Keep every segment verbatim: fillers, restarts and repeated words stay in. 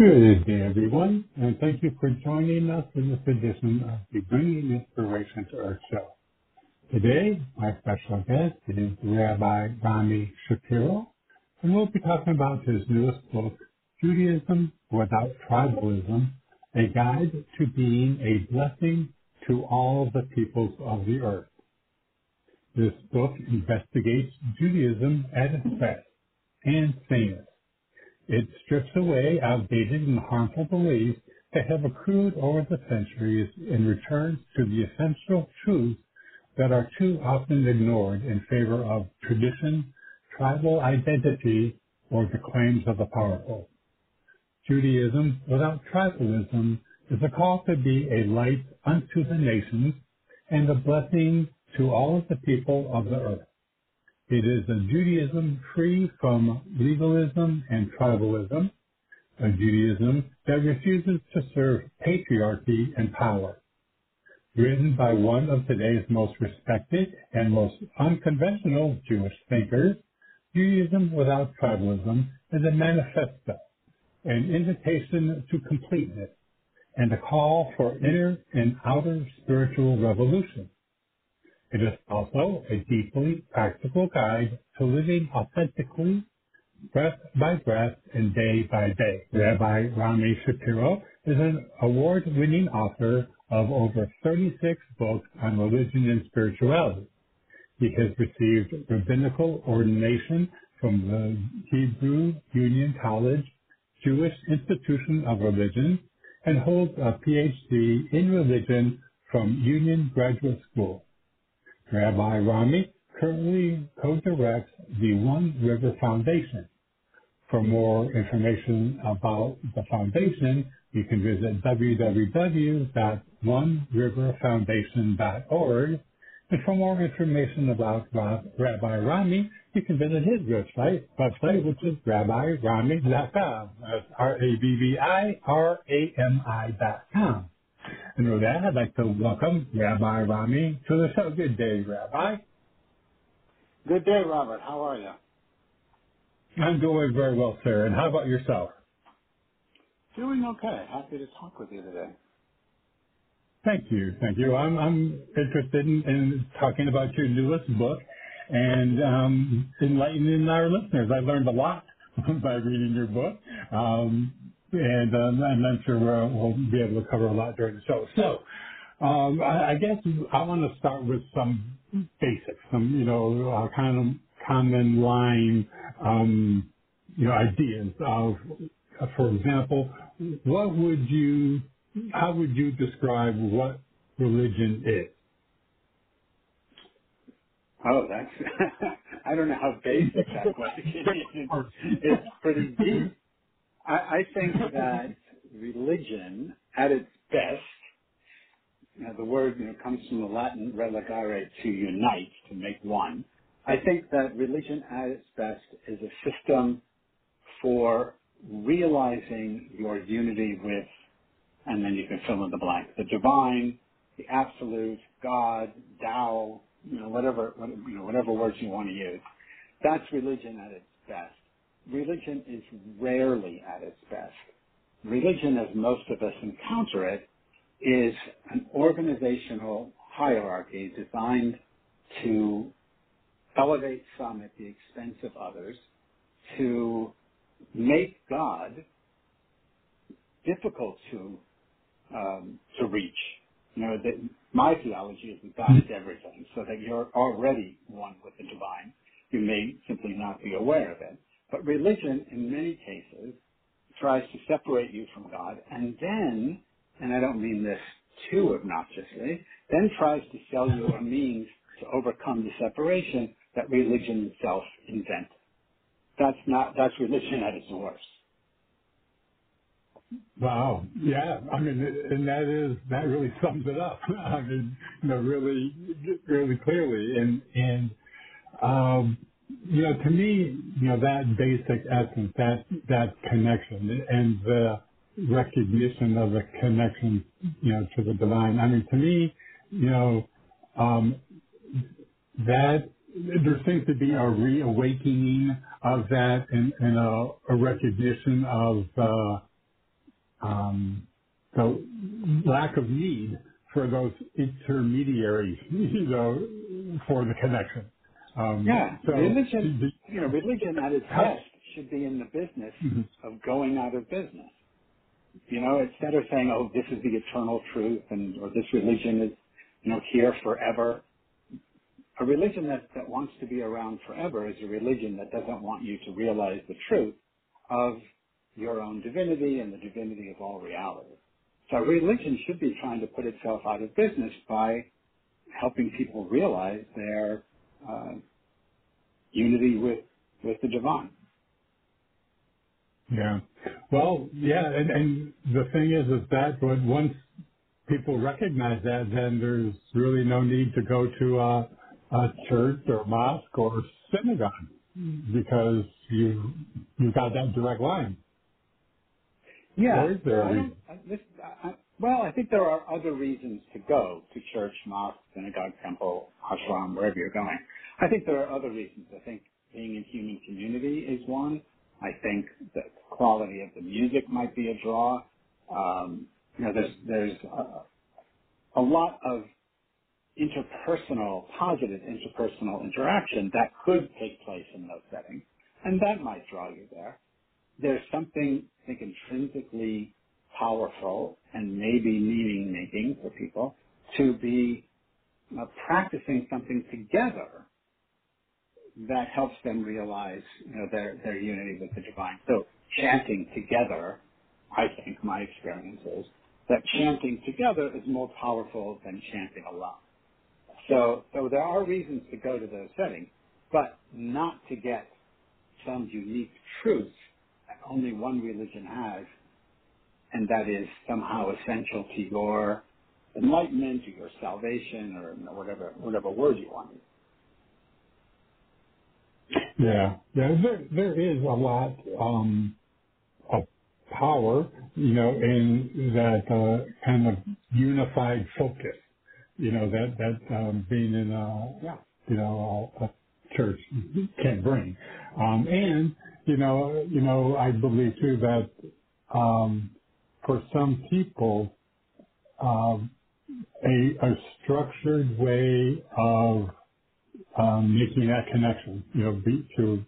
Good evening, everyone, and thank you for joining us in this edition of the Bringing Inspiration to Earth show. Today, my special guest is Rabbi Rami Shapiro, and we'll be talking about his newest book, Judaism Without Tribalism, A Guide to Being a Blessing to All the Peoples of the Earth. This book investigates Judaism at its best and sanest. It strips away outdated and harmful beliefs that have accrued over the centuries and returns to the essential truths that are too often ignored in favor of tradition, tribal identity, or the claims of the powerful. Judaism Without Tribalism is a call to be a light unto the nations and a blessing to all of the people of the earth. It is a Judaism free from legalism and tribalism, a Judaism that refuses to serve patriarchy and power. Written by one of today's most respected and most unconventional Jewish thinkers, Judaism Without Tribalism is a manifesto, an invitation to completeness, and a call for inner and outer spiritual revolution. It is also a deeply practical guide to living authentically, breath by breath and day by day. Rabbi Rami Shapiro is an award-winning author of over thirty-six books on religion and spirituality. He has received rabbinical ordination from the Hebrew Union College, Jewish Institute of Religion, and holds a P H D in religion from Union Graduate School. Rabbi Rami currently co-directs the One River Foundation. For more information about the foundation, you can visit w w w dot one river foundation dot org. And for more information about Rabbi Rami, you can visit his website, website which is rabbi rami dot com. That's R A B B I R A M I dot com. And with that, I'd like to welcome Rabbi Rami to the show. Good day, Rabbi. Good day, Robert. How are you? I'm doing very well, sir. And how about yourself? Doing okay. Happy to talk with you today. Thank you. Thank you. I'm, I'm interested in, in talking about your newest book and um, enlightening our listeners. I learned a lot by reading your book. Um And um, I'm sure we'll, we'll be able to cover a lot during the show. So um, I, I guess I want to start with some basics, some, you know, uh, kind of common line, um, you know, ideas of, uh, for example, what would you, how would you describe what religion is? Oh, that's, I don't know how basic that question is. It's pretty deep. I think that religion, at its best, you know, the word you know, comes from the Latin religare, to unite, to make one. I think that religion, at its best, is a system for realizing your unity with, and then you can fill in the blank, the divine, the absolute, God, Tao, you know, whatever, you know, whatever words you want to use. That's religion at its best. Religion is rarely at its best. Religion, as most of us encounter it, is an organizational hierarchy designed to elevate some at the expense of others, to make God difficult to um, to reach. You know, that my theology is that God is everything, so that you're already one with the divine. You may simply not be aware of it. But religion, in many cases, tries to separate you from God and then, and I don't mean this too obnoxiously, then tries to sell you a means to overcome the separation that religion itself invented. That's not, that's religion at its worst. Wow. Yeah. I mean, and that is, that really sums it up. I mean, you know, really, really clearly. And, and, um, you know, to me, you know, that basic essence, that, that connection and the recognition of the connection, you know, to the divine. I mean, to me, you know, um, that there seems to be a reawakening of that and, and a, a recognition of, uh, Um, the lack of need for those intermediaries, you know, for the connection. Um, yeah, so religion, the, you know, religion at its best should be in the business mm-hmm. of going out of business. You know, instead of saying, oh, this is the eternal truth and or this religion is, you know, here forever. A religion that, that wants to be around forever is a religion that doesn't want you to realize the truth of your own divinity and the divinity of all reality. So religion should be trying to put itself out of business by helping people realize their uh, unity with, with the divine. Yeah. Well, yeah, and, and the thing is, is that once people recognize that, then there's really no need to go to a, a church or mosque or synagogue because you, you've got that direct line. Yeah, or is there I don't, I, this, I, I, well, I think there are other reasons to go to church, mosque, synagogue, temple, ashram, wherever you're going. I think there are other reasons. I think being in human community is one. I think the quality of the music might be a draw. Um, you know, there's, there's a, a lot of interpersonal, positive interpersonal interaction that could take place in those settings, and that might draw you there. There's something, I think, intrinsically powerful and maybe meaning-making for people to be uh, practicing something together that helps them realize, you know, their, their unity with the divine. So chanting together, I think my experience is, that chanting together is more powerful than chanting alone. So, so there are reasons to go to those settings, but not to get some unique truth only one religion has, and that is somehow essential to your enlightenment, to your salvation, or you know, whatever whatever word you want. Yeah, yeah. There there is a lot um, of power, you know, in that uh, kind of unified focus. You know that that um, being in a yeah. you know a, a church can bring, um, and. You know, you know, I believe too that um, for some people, um, a, a structured way of um, making that connection, you know, be to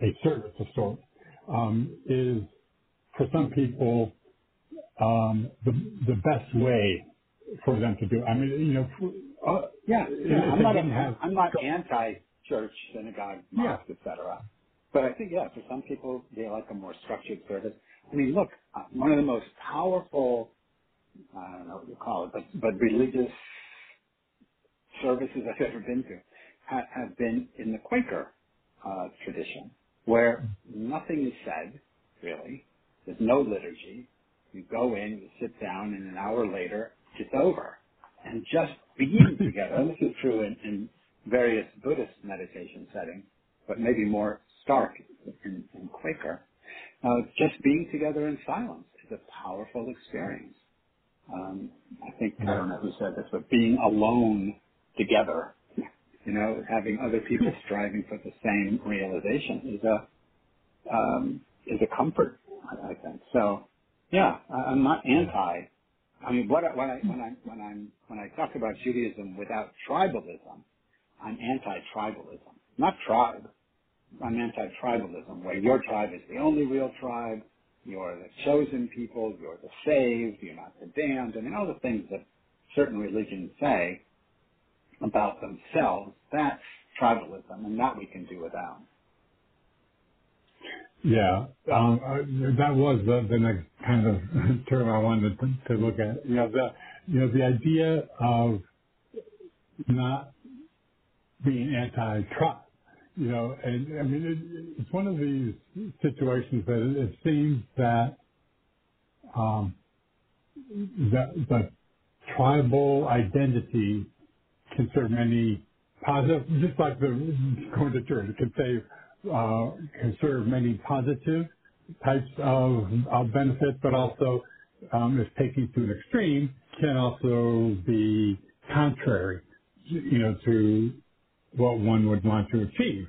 a service of sorts, um, is for some people um, the the best way for them to do it. I mean, you know, for, uh, yeah, yeah I'm, not an, have, I'm not anti-church, synagogue, mosque, yeah. et cetera. But I think, yeah, for some people, they like a more structured service. I mean, look, one of the most powerful, I don't know what you call it, but, but religious services I've ever been to have, have been in the Quaker uh, tradition, where nothing is said, really. There's no liturgy. You go in, you sit down, and an hour later, it's over. And just being together, and this is true in, in various Buddhist meditation settings, but maybe more stark and, and Quaker, uh, just being together in silence is a powerful experience. Um, I think, I don't know who said this, but being alone together, you know, having other people striving for the same realization is a, um, is a comfort, I, I think. So, yeah, I, I'm not anti. I mean, what, what I, when, I, when, I'm, when I talk about Judaism without tribalism, I'm anti-tribalism. Not tribe. I'm anti-tribalism, where your tribe is the only real tribe, you're the chosen people, you're the saved, you're not the damned. I mean, all the things that certain religions say about themselves, that's tribalism, and that we can do without. Yeah, um, I, that was the, the next kind of term I wanted to, to look at. You know, the, you know, the idea of not being anti-tribe. You know, and I mean, it, it's one of these situations that it, it seems that um, the, the tribal identity can serve many positive, just like the going to church, it can save, uh, can serve many positive types of, of benefit, but also um, if taken to an extreme, can also be contrary, you know, to what one would want to achieve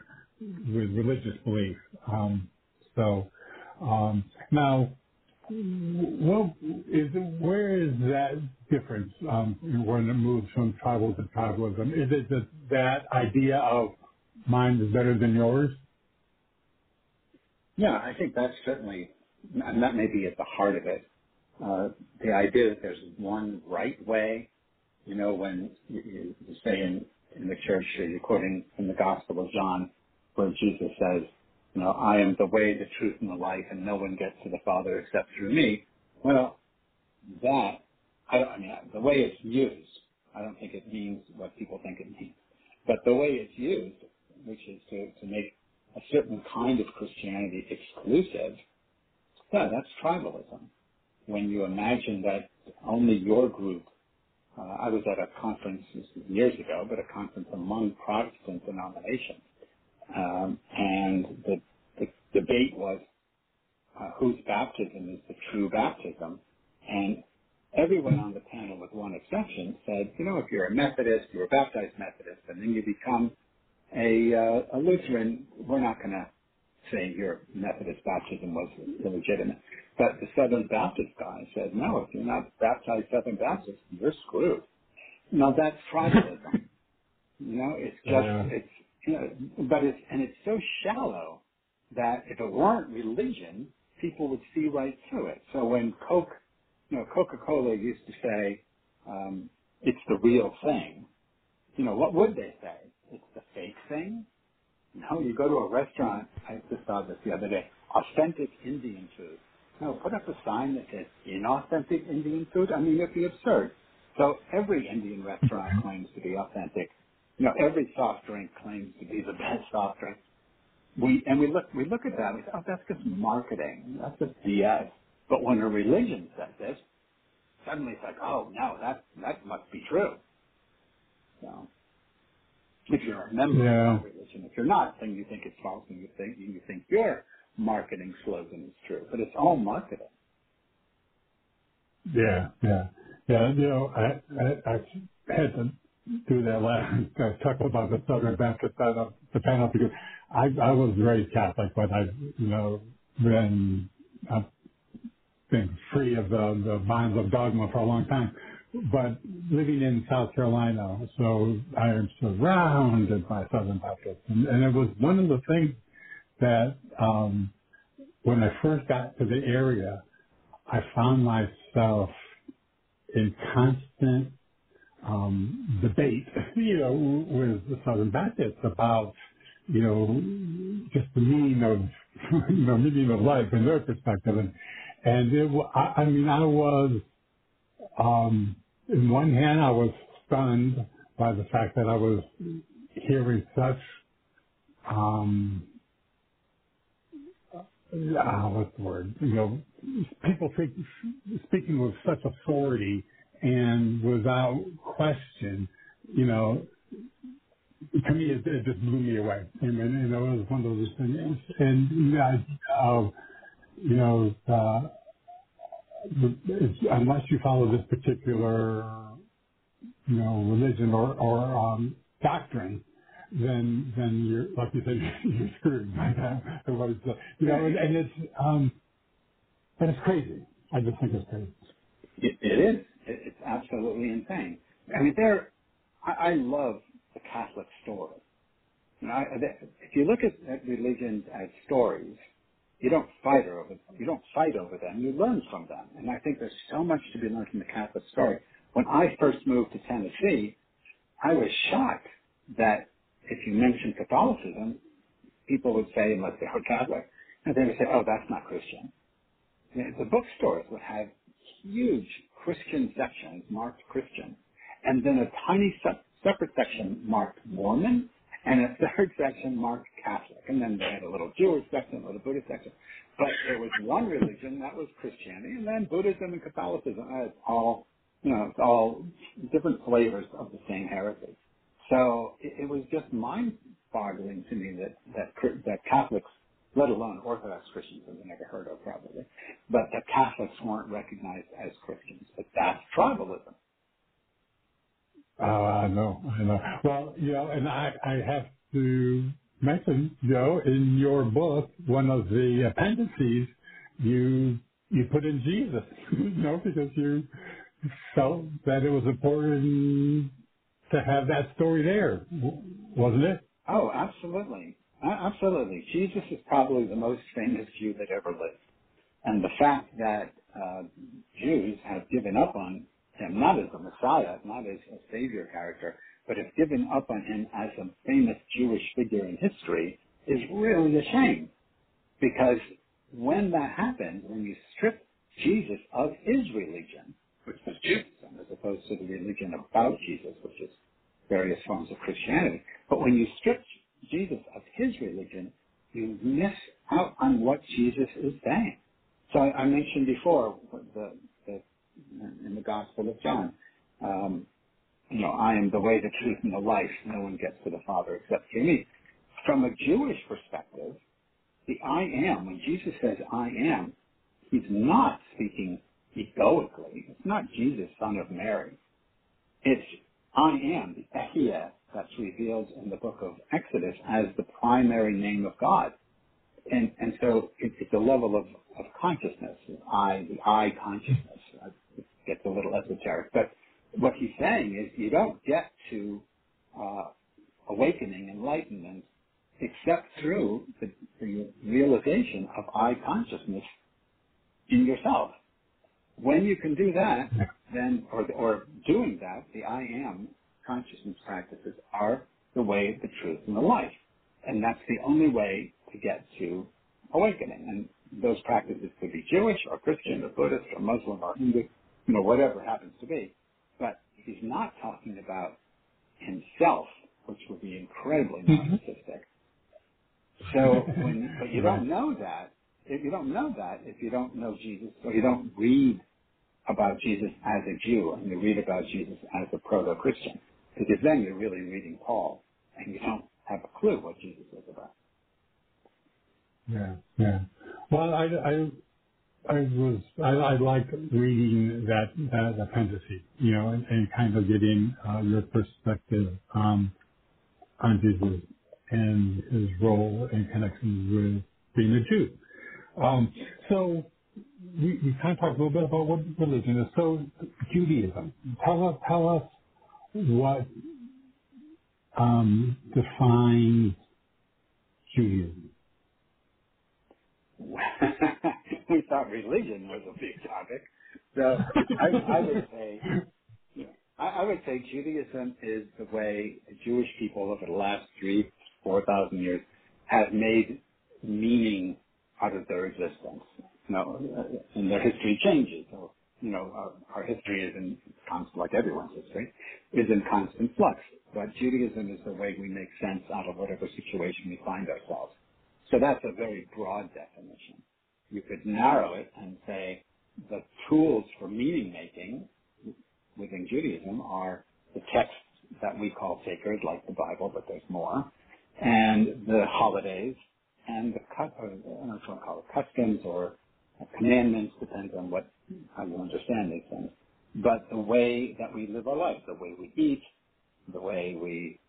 with religious belief. Um, so um, now, well, is it, where is that difference um, when it moves from tribal to tribalism? Is it that, that idea of mine is better than yours? Yeah, I think that's certainly, and that may be at the heart of it. Uh, the idea that there's one right way, you know, when you, you say in, in the church, you're quoting from the Gospel of John, where Jesus says, you know, I am the way, the truth, and the life, and no one gets to the Father except through me. Well, that, I, don't, I mean, the way it's used, I don't think it means what people think it means. But the way it's used, which is to, to make a certain kind of Christianity exclusive, yeah, that's tribalism. When you imagine that only your group, uh, I was at a conference years ago, but a conference among Protestant denominations, um, and the, the debate was uh, whose baptism is the true baptism, and everyone on the panel, with one exception, said, you know, if you're a Methodist, you're a baptized Methodist, and then you become a, uh, a Lutheran, we're not going to say your Methodist baptism was illegitimate. But the Southern Baptist guy said, no, if you're not baptized Southern Baptist, you're screwed. Now, that's tribalism. You know, it's just, yeah. it's, you know, but it's, and it's so shallow that if it weren't religion, people would see right through it. So when Coke, you know, Coca-Cola used to say, um, it's the real thing, you know, what would they say? It's the fake thing? No, you go to a restaurant, I just saw this the other day, authentic Indian food. No, put up a sign that says inauthentic Indian food. I mean, it'd be absurd. So every Indian restaurant claims to be authentic. You know, every soft drink claims to be the best soft drink. We and we look we look at that and we say, oh, that's just marketing. That's just B S. But when a religion says it, suddenly it's like, oh no, that that must be true. So if you're a member yeah. of a religion, if you're not, then you think it's false, and you think you think you're. Marketing slogan is true, but it's all marketing. Yeah, yeah, yeah. You know, I, I, I had to do that last uh, chuckle about the Southern Baptist panel, the panel because I, I was raised Catholic, but I, you know, been I've been free of the, the bonds of dogma for a long time. But living in South Carolina, so I am surrounded by Southern Baptists, and, and it was one of the things. That um, when I first got to the area, I found myself in constant um, debate, you know, with the Southern Baptists about, you know, just the meaning of, you know, meaning of life in their perspective, and and it, I, I mean, I was, um, in one hand, I was stunned by the fact that I was hearing such. Um, Uh, what's the word? You know, people think, speaking with such authority and without question, you know, to me it, it just blew me away. And, and, and it was one of those things. And you know, you know uh, it's, unless you follow this particular, you know, religion or, or um, doctrine. Then, then you're like you said, you're screwed by that. You know, and, and it's um, and it's crazy. I just think it's crazy. It, it is. It's absolutely insane. I mean, there. I, I love the Catholic story. You know, I, if you look at, at religions as stories, you don't fight over you don't fight over them. You learn from them, and I think there's so much to be learned from the Catholic story. When I first moved to Tennessee, I was shocked that. If you mentioned Catholicism, people would say, unless they were Catholic, and they would say, oh, that's not Christian. The bookstores would have huge Christian sections marked Christian, and then a tiny se- separate section marked Mormon, and a third section marked Catholic. And then they had a little Jewish section, a little Buddhist section. But there was one religion, that was Christianity, and then Buddhism and Catholicism. It's all, you know, it's all different flavors of the same heresy. So it, it was just mind-boggling to me that, that that Catholics, let alone Orthodox Christians, who I never heard of probably, but that Catholics weren't recognized as Christians. But that's tribalism. Uh, I know, I know. Well, you know, and I, I have to mention, Joe, in your book, one of the appendices, you you put in Jesus, you know, because you felt that it was important to have that story there, wasn't it? Oh, absolutely. Absolutely. Jesus is probably the most famous Jew that ever lived. And the fact that uh, Jews have given up on him, not as a Messiah, not as a savior character, but have given up on him as a famous Jewish figure in history is really a shame. Because when that happens, when you strip Jesus of his religion, which was Judaism, as opposed to the religion about Jesus, which is various forms of Christianity. But when you strip Jesus of his religion, you miss out on what Jesus is saying. So I, I mentioned before the, the, in the Gospel of John, um, you know, I am the way, the truth, and the life. No one gets to the Father except through me. From a Jewish perspective, the I am, when Jesus says I am, he's not speaking egoically. It's not Jesus, son of Mary. It's I am, the Ehyeh, that's revealed in the book of Exodus as the primary name of God. And and so it's a level of, of consciousness, I, the I consciousness. It gets a little esoteric. But what he's saying is you don't get to uh, awakening, enlightenment, except through the, the realization of I consciousness in yourself. When you can do that, then, or, or doing that, the I am consciousness practices are the way, the truth, and the life. And that's the only way to get to awakening. And those practices could be Jewish or Christian or Buddhist or Muslim or Hindu, you know, whatever it happens to be. But he's not talking about himself, which would be incredibly narcissistic. So, when, but you don't know that. If you don't know that, if you don't know Jesus, or you don't read about Jesus as a Jew, and you read about Jesus as a proto-Christian, because then you're really reading Paul, and you don't have a clue what Jesus is about. Yeah, yeah. Well, I, I, I was, I, I liked reading that, that appendix, you know, and, and kind of getting uh, your perspective um, on Jesus and his role and connection with being a Jew. Um, so we, we kind of talked a little bit about what religion is. So Judaism, tell us, tell us what um, defines Judaism. We thought religion was a big topic, so I, I would say, yeah, I, I would say Judaism is the way Jewish people over the last three, four thousand years have made meaning out of their existence. No, and their history changes. So, you know, our, our history is in constant, like everyone's history, is in constant flux. But Judaism is the way we make sense out of whatever situation we find ourselves. So that's a very broad definition. You could narrow it and say the tools for meaning making within Judaism are the texts that we call sacred, like the Bible, but there's more, and the holidays, and the I don't know if you want to call it customs or commandments, depends on what how you understand these things. But the way that we live our life, the way we eat, the way we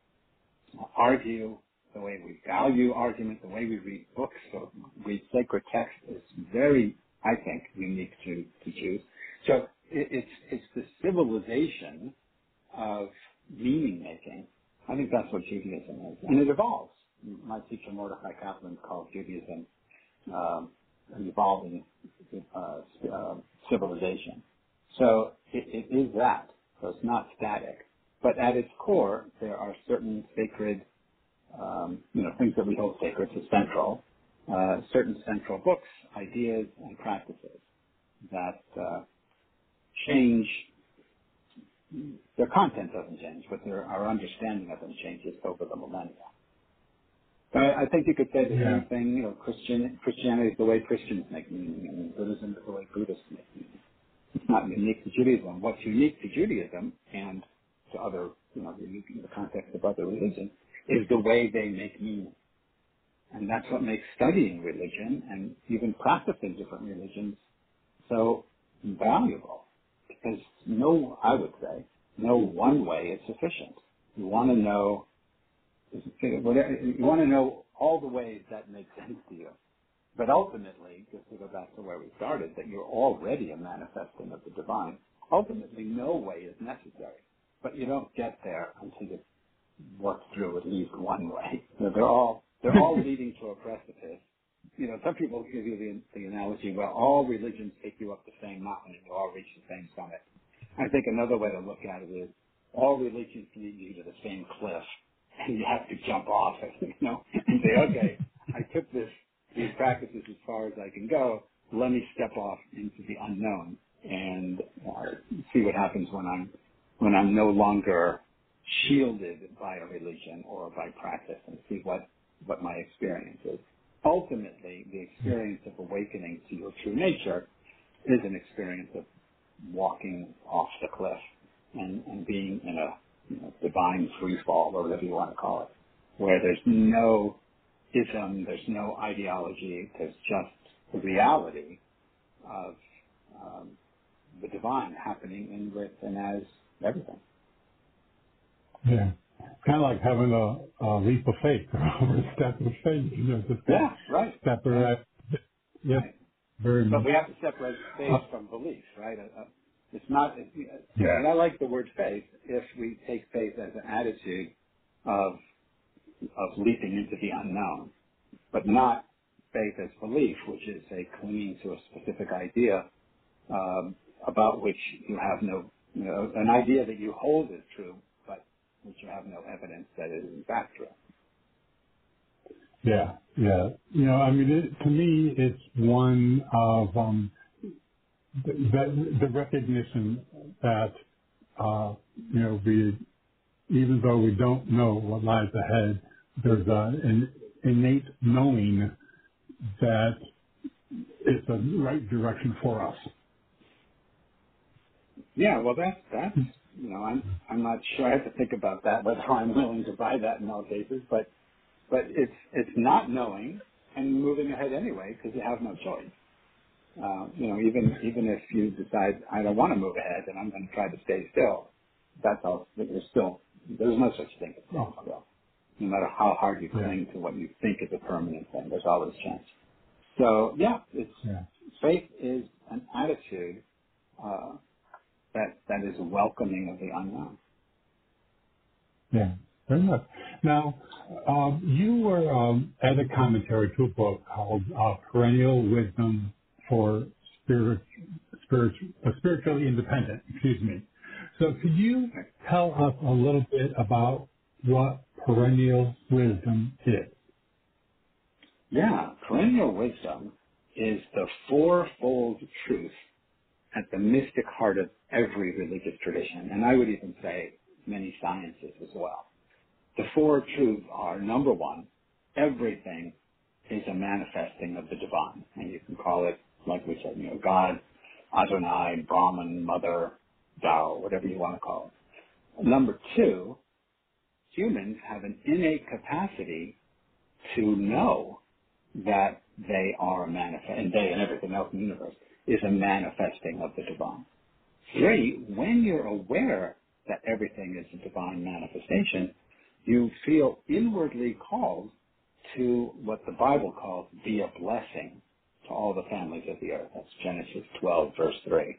argue, the way we value argument, the way we read books or read sacred texts is very, I think, unique to, to Jews. So it, it's it's the civilization of meaning making. I think that's what Judaism is, and it evolves. My teacher, Mordecai Kaplan, called Judaism um, an evolving uh, uh, civilization. So it, it is that. So it's not static. But at its core, there are certain sacred, um, you know, things that we hold sacred to central, uh, certain central books, ideas, and practices that uh, change. Their content doesn't change, but their, our understanding of them changes over the millennia. I, I think you could say the yeah. same thing. You know, Christian Christianity is the way Christians make meaning, and Buddhism is the way Buddhists make meaning. It's not unique to Judaism. What's unique to Judaism and to other, you know, in the context of other religions, is the way they make meaning. And that's what makes studying religion and even practicing different religions so valuable. Because no, I would say, no one way is sufficient. You want to know, you want to know all the ways that make sense to you. But ultimately, just to go back to where we started, that you're already a manifesting of the divine, ultimately no way is necessary. But you don't get there until you work through at least one way. So they're all they're all leading to a precipice. You know, some people give you the, the analogy, well, all religions take you up the same mountain and you all reach the same summit. I think another way to look at it is all religions lead you to the same cliff, and you have to jump off it, you know, and say, okay, I took this these practices as far as I can go, let me step off into the unknown and uh, see what happens when I'm when I'm no longer shielded by a religion or by practice, and see what, what my experience is. Ultimately, the experience of awakening to your true nature is an experience of walking off the cliff and, and being in a, you know, divine free fall, or whatever you want to call it, where there's no ism, there's no ideology, there's just the reality of um, the divine happening in with and as everything. Yeah, kind of like having a, a leap of faith or a step of faith. You know, just yeah, right. Separate. Yes, right. Very much. But we have to separate faith uh, from belief, right? Uh, it's not. It, yeah. And I like the word faith. If we take faith as an attitude of of leaping into the unknown, but not faith as belief, which is a clinging to a specific idea um, about which you have no, you know, an idea that you hold is true, but which you have no evidence that it is in fact true. Yeah, yeah. You know, I mean, it, to me, it's one of um, the, the recognition that, uh, you know, we, even though we don't know what lies ahead, there's a, an innate knowing that it's the right direction for us. Yeah, well, that's, that's you know, I'm I'm not sure. I have to think about that, whether I'm willing to buy that in all cases. But but it's it's not knowing and moving ahead anyway because you have no choice. Uh, you know, even even if you decide I don't want to move ahead and I'm going to try to stay still, that's all. You're still. There's no such thing as wrong. No matter how hard you cling yeah. to what you think is a permanent thing, there's always change. So, yeah, it's yeah. faith is an attitude uh, that that is welcoming of the unknown. Yeah, very much. Now, um, you were um, at a commentary to a book called uh, Perennial Wisdom for Spirit, Spirit, uh, Spiritually Independent, excuse me. So could you tell us a little bit about what perennial wisdom is? Yeah, perennial wisdom is the fourfold truth at the mystic heart of every religious tradition, and I would even say many sciences as well. The four truths are, number one, everything is a manifesting of the divine, and you can call it, like we said, you know, God, Adonai, Brahman, Mother, Tao, whatever you want to call it. Number two, humans have an innate capacity to know that they are a manifest, and they and everything else in the universe is a manifesting of the divine. Three, when you're aware that everything is a divine manifestation, you feel inwardly called to what the Bible calls be a blessing to all the families of the earth. That's Genesis twelve, verse three.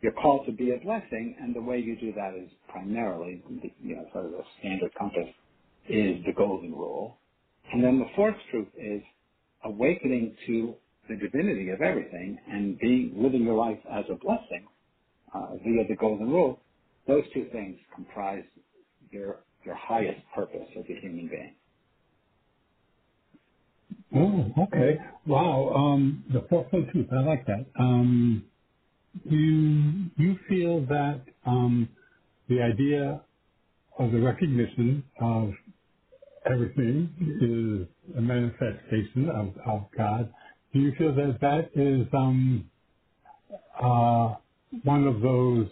You're called to be a blessing, and the way you do that is primarily, you know, sort of the standard compass is the golden rule. And then the fourth truth is awakening to the divinity of everything and being living your life as a blessing uh, via the golden rule. Those two things comprise your your highest purpose as a human being. Oh, okay. Wow. Um, the fourfold truth. I like that. Um, You you feel that um, the idea of the recognition of everything is a manifestation of, of God. Do you feel that that is um, uh, one of those,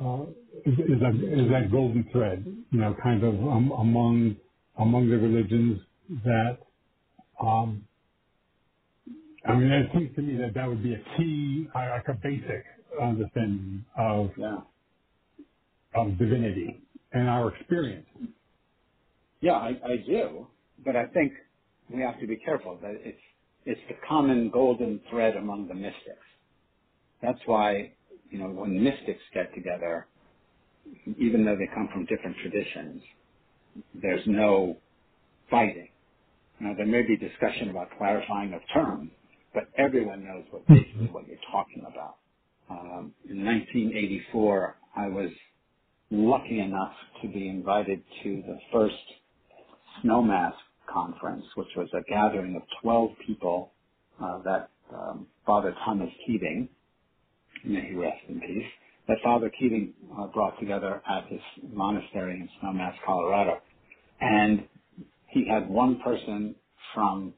uh, is, is, that, is that golden thread, you know, kind of um, among among the religions that, um, I mean, it seems to me that that would be a key, like a basic understanding of yeah. of divinity and our experience. Yeah, I, I do, but I think we have to be careful that it's it's the common golden thread among the mystics. That's why, you know, when mystics get together, even though they come from different traditions, there's no fighting. Now, there may be discussion about clarifying of terms, but everyone knows what basically what you're talking about. Um, in nineteen eighty-four, I was lucky enough to be invited to the first Snowmass conference, which was a gathering of twelve people uh, that um, Father Thomas Keating, may he rest in peace, that Father Keating uh, brought together at his monastery in Snowmass, Colorado. And he had one person from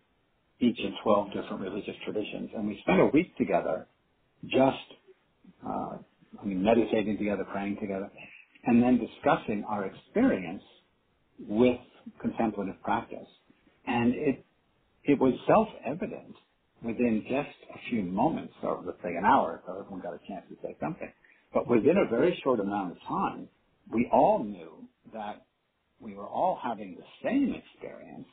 each of twelve different religious traditions. And we spent a week together just uh, I mean, meditating together, praying together, and then discussing our experience with contemplative practice. And it it was self-evident within just a few moments, or let's say an hour, so everyone got a chance to say something. But within a very short amount of time, we all knew that we were all having the same experience,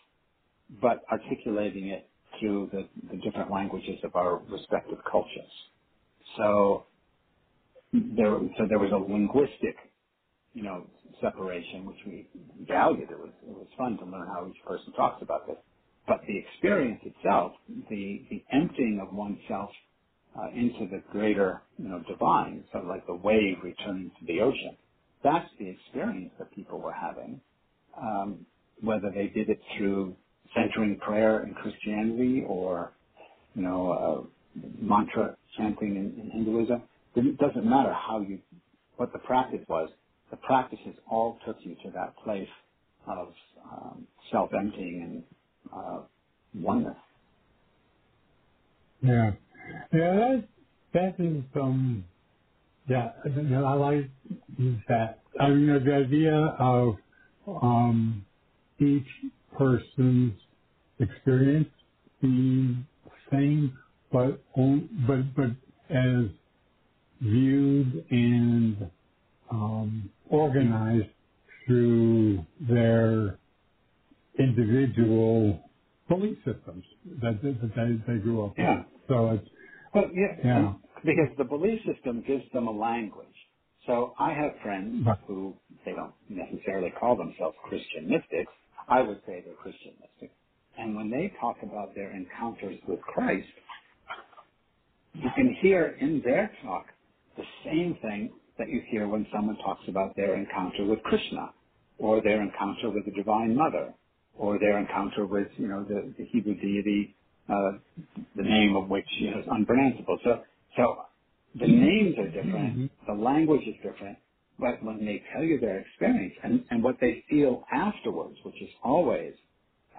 but articulating it through the, the different languages of our respective cultures. So there, so there was a linguistic, you know, separation, which we valued. It was, it was fun to learn how each person talks about this. But the experience itself, the, the emptying of oneself uh, into the greater, you know, divine, sort of like the wave returning to the ocean, that's the experience that people were having, um, whether they did it through centering prayer in Christianity or, you know, uh, mantra chanting in, in Hinduism. It doesn't matter how you, what the practice was. The practices all took you to that place of um, self-emptying and uh, oneness. Yeah, yeah, that that is um, yeah. You know, I like that. I mean, you know, the idea of um, each person's experience being the same, but but but as viewed and um, organized through their individual belief systems that, that, that they grew up yeah. with. So it's well, yeah, yeah. because the belief system gives them a language. So I have friends right. who, they don't necessarily call themselves Christian mystics. I would say they're Christian mystics. And when they talk about their encounters with Christ, you can hear in their talk the same thing that you hear when someone talks about their encounter with Krishna, or their encounter with the Divine Mother, or their encounter with, you know, the, the Hebrew deity, uh, the name of which, you know, is unpronounceable. So, so the names are different, the language is different, but when they tell you their experience and, and what they feel afterwards, which is always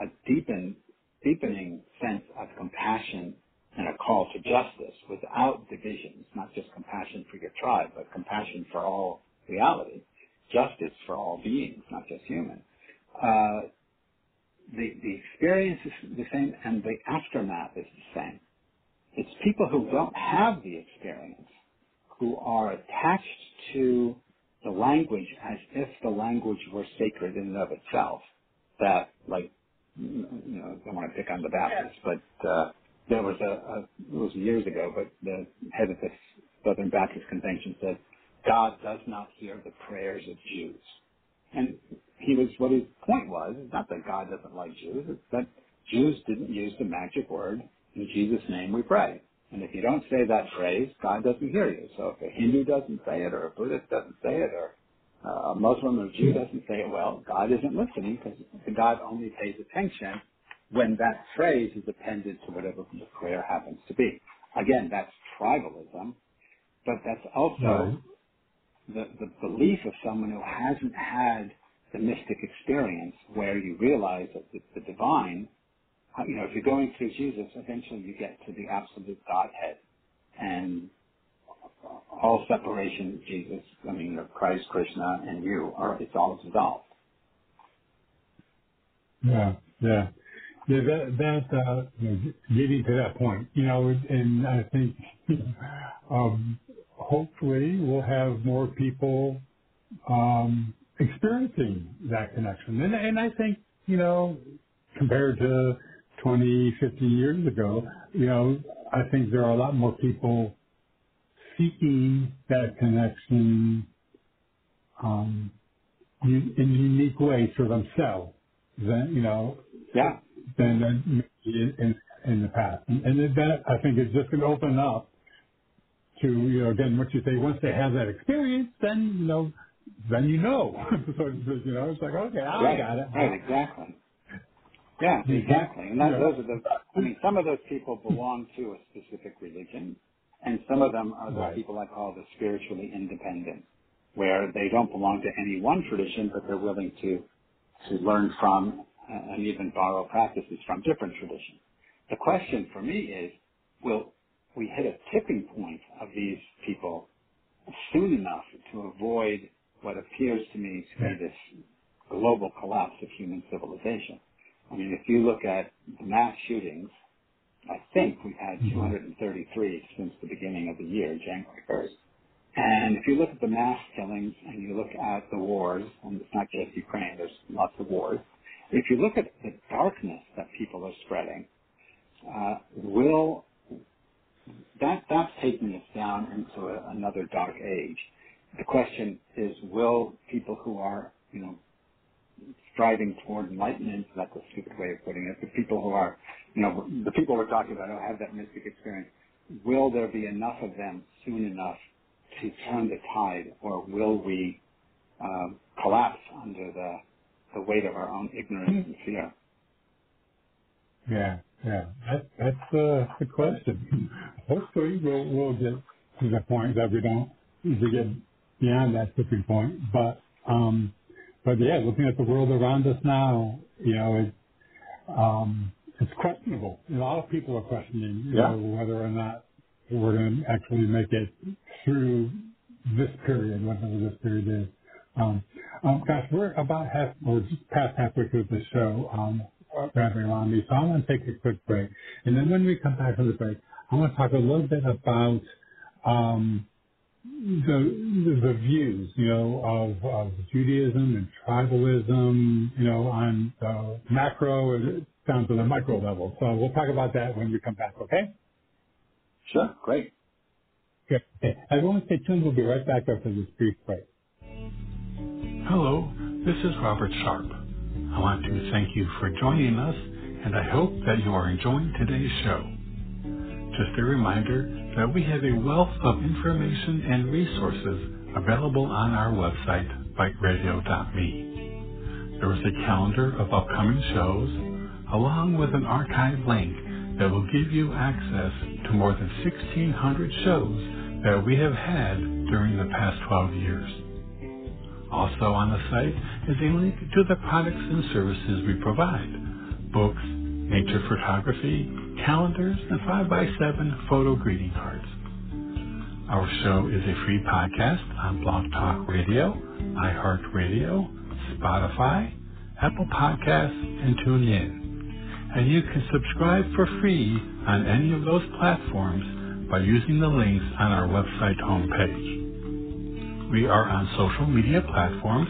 a deepen, deepening sense of compassion and a call to justice without divisions, not just compassion for your tribe, but compassion for all reality, justice for all beings, not just human. Uh, the, the experience is the same, and the aftermath is the same. It's people who don't have the experience who are attached to the language as if the language were sacred in and of itself, that, like, you know, I don't want to pick on the Baptists, but... Uh, There was a, a, it was years ago, but the head of the Southern Baptist Convention said, God does not hear the prayers of Jews. And he was, what his point was, is not that God doesn't like Jews, it's that Jews didn't use the magic word, in Jesus' name we pray. And if you don't say that phrase, God doesn't hear you. So if a Hindu doesn't say it, or a Buddhist doesn't say it, or a Muslim or a Jew doesn't say it, well, God isn't listening, because God only pays attention when that phrase is appended to whatever the prayer happens to be. Again, that's tribalism, but that's also right. the, the belief of someone who hasn't had the mystic experience where you realize that the, the divine, you know, if you're going through Jesus, eventually you get to the absolute Godhead. And all separation, Jesus, I mean, of Christ, Krishna, and you, are, it's all dissolved. Yeah, yeah. Yeah, that, that uh, getting to that point, you know, and I think um, hopefully we'll have more people um, experiencing that connection. And, and I think, you know, compared to twenty, fifteen years ago, you know, I think there are a lot more people seeking that connection um, in a unique way for themselves than, you know, yeah. than maybe in, in the past. And, and that, I think, is just going to open up to, you know, again, what you say, once they have that experience, then, you know, then you know. So, you know, it's like, okay, I right. got it. Right, exactly. Yeah, exactly. And that, yeah. those are the, I mean, some of those people belong to a specific religion, and some of them are the right. people I call the spiritually independent, where they don't belong to any one tradition, but they're willing to, to learn from and even borrow practices from different traditions. The question for me is, will we hit a tipping point of these people soon enough to avoid what appears to me to be this global collapse of human civilization? I mean, if you look at mass shootings, I think we've had two hundred thirty-three since the beginning of the year, January first. And if you look at the mass killings and you look at the wars, and it's not just Ukraine, there's lots of wars. If you look at the darkness that people are spreading, uh, will that that's taking us down into a, another dark age. The question is, will people who are, you know, striving toward enlightenment, that's a stupid way of putting it, the people who are, you know, the people we're talking about who have that mystic experience, will there be enough of them soon enough to turn the tide, or will we uh, collapse under the the weight of our own ignorance and fear? Yeah, yeah. That, that's uh, the question. Hopefully we'll, we'll get to the point that we don't, we get beyond that tipping point. But, um, but yeah, looking at the world around us now, you know, it, um, it's questionable. And a lot of people are questioning, you yeah. know, whether or not we're going to actually make it through this period, whatever this period is. Um, um, gosh, we're about half, or just past halfway through the show, um, Rabbi Rami, so I want to take a quick break. And then when we come back from the break, I want to talk a little bit about um, the, the views, you know, of, of Judaism and tribalism, you know, on the macro down to the micro level. So we'll talk about that when we come back, okay? Sure, great. Good. Okay. Everyone stay tuned. We'll be right back after this brief break. Hello, this is Robert Sharp. I want to thank you for joining us, and I hope that you are enjoying today's show. Just a reminder that we have a wealth of information and resources available on our website, bite radio dot me. There is a calendar of upcoming shows, along with an archive link that will give you access to more than sixteen hundred shows that we have had during the past twelve years. Also on the site is a link to the products and services we provide: books, nature photography, calendars, and five by seven photo greeting cards. Our show is a free podcast on Blog Talk Radio, iHeartRadio, Spotify, Apple Podcasts, and TuneIn. And you can subscribe for free on any of those platforms by using the links on our website homepage. We are on social media platforms,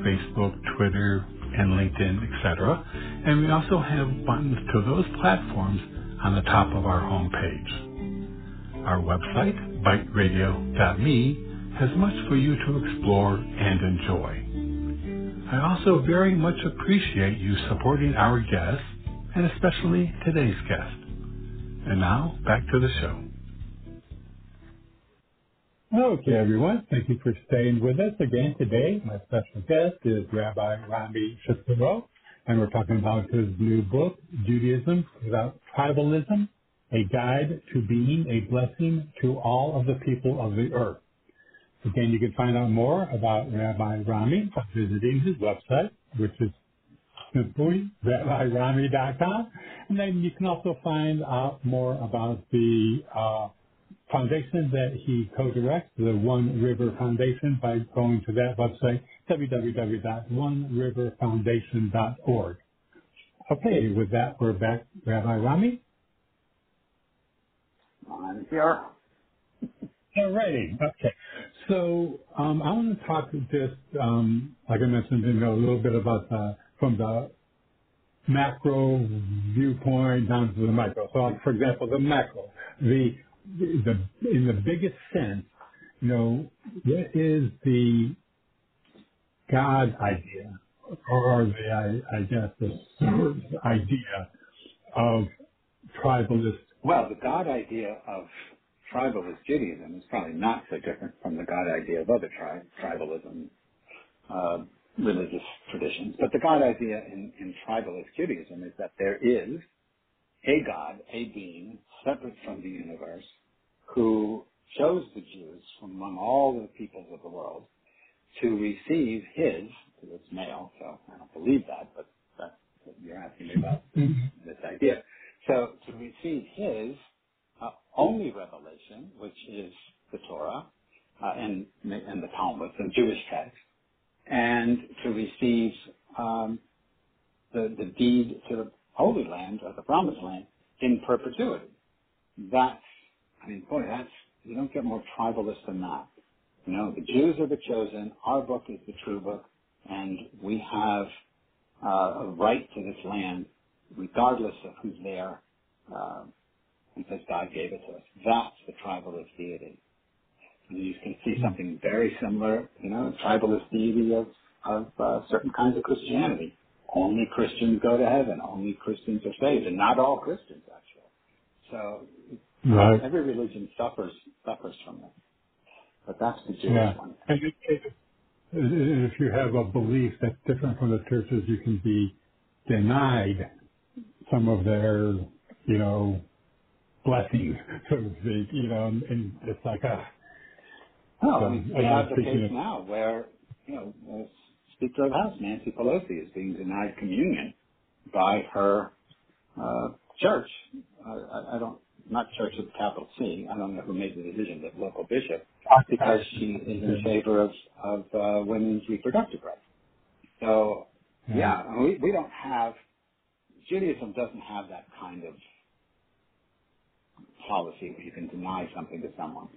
Facebook, Twitter, and LinkedIn, et cetera. And we also have buttons to those platforms on the top of our homepage. Our website, bite radio dot me, has much for you to explore and enjoy. I also very much appreciate you supporting our guests, and especially today's guest. And now, back to the show. Okay, everyone. Thank you for staying with us again today. My special guest is Rabbi Rami Shapiro, and we're talking about his new book, Judaism Without Tribalism, A Guide to Being a Blessing to All of the People of the Earth. Again, you can find out more about Rabbi Rami by visiting his website, which is simply rabbi rami dot com. And then you can also find out more about the uh, foundation that he co-directs, the One River Foundation, by going to that website, w w w dot one river foundation dot org. Okay, with that, we're back. Rabbi Rami? I'm here. All righty. Okay. So um, I want to talk just, um, like I mentioned, you know, a little bit about the, from the macro viewpoint down to the micro. So, for example, the macro, the the in the biggest sense, you know, what is the God idea, or the I, I guess the source idea of tribalist? Well, the God idea of tribalist Judaism is probably not so different from the God idea of other tri- tribalism uh, religious traditions. But the God idea in, in tribalist Judaism is that there is a God, a being, separate from the universe, who chose the Jews from among all the peoples of the world to receive his, because it's male, so I don't believe that, but that's what you're asking me about, this, this idea. So to receive his uh, only revelation, which is the Torah uh, and, and the Talmud, the Jewish text, and to receive um, the, the deed to the Holy Land or the Promised Land in perpetuity. That's, I mean, boy, that's, you don't get more tribalist than that. You know, the Jews are the chosen, our book is the true book, and we have uh, a right to this land regardless of who's there, uh, because God gave it to us. That's the tribalist deity. And you can see something very similar, you know, tribalist deity of, of uh, certain kinds of Christianity. Only Christians go to heaven. Only Christians are saved, and not all Christians, actually. So right. Every religion suffers suffers from that. But that's the Jewish yeah. one. And if you have a belief that's different from the churches, you can be denied some of their, you know, blessings, so to speak, you know, and it's like a... Oh, so, we have the case now where, you know, Speaker of the House, Nancy Pelosi, is being denied communion by her uh, church. I, I don't, not church with capital C, I don't know who made the decision, but local bishop, because she is in favor of, of uh, women's reproductive rights. So, yeah, yeah we, we don't have... Judaism doesn't have that kind of policy where you can deny something to someone,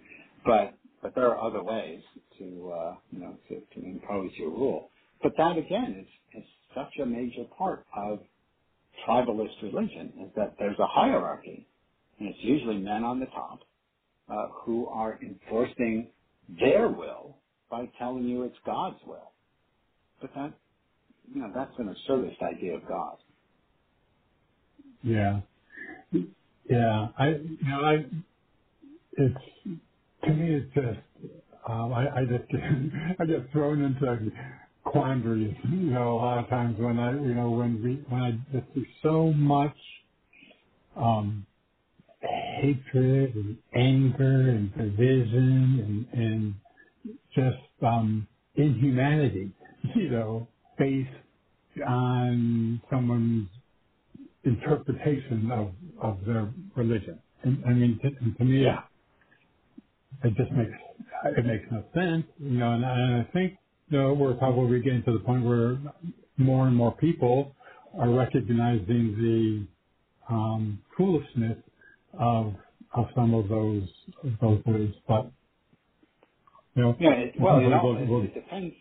but but there are other ways to uh, you know to, to impose your rule. But that again is is such a major part of tribalist religion, is that there's a hierarchy, and it's usually men on the top uh, who are enforcing their will by telling you it's God's will. But that you know that's an absurdist idea of God. Yeah, yeah. I, you know, I. It's to me, it's just um, I, I just get, I get thrown into quandaries, you know, a lot of times when I, you know, when we, when I just see so much um, hatred and anger and division and, and just um, inhumanity, you know, based on someone's interpretation of, of their religion. And, I mean, to, and to me, yeah. it just makes, it makes no sense, you know, and, and I think, you know, we're probably getting to the point where more and more people are recognizing the um, foolishness of, of some of those, of those beliefs, but, you know. Yeah, it, well, you know, it, it depends.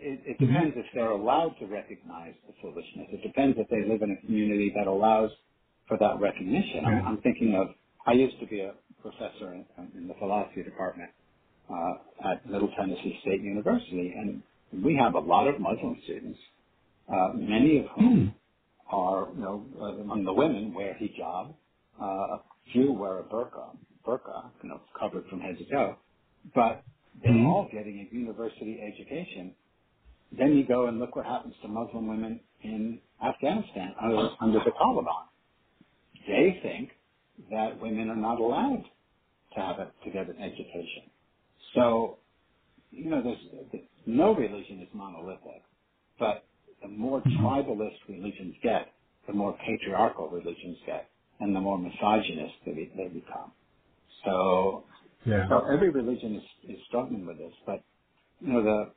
It, it depends if they're allowed to recognize the foolishness. It depends if they live in a community that allows for that recognition. I'm, I'm thinking of, I used to be a professor in, in the philosophy department uh, at Middle Tennessee State University, and we have a lot of Muslim students, uh, many of whom are, you know, among the women wear hijab, uh, a few wear a burqa, burqa, you know, covered from head to toe, but they're mm-hmm. all getting a university education. Then you go and look what happens to Muslim women in Afghanistan under, under the Taliban. They think that women are not allowed to have a, to get an education. So, you know, there's no religion is monolithic, but the more tribalist religions get, the more patriarchal religions get, and the more misogynist they, they become. So, yeah. so every religion is, is struggling with this, but, you know, the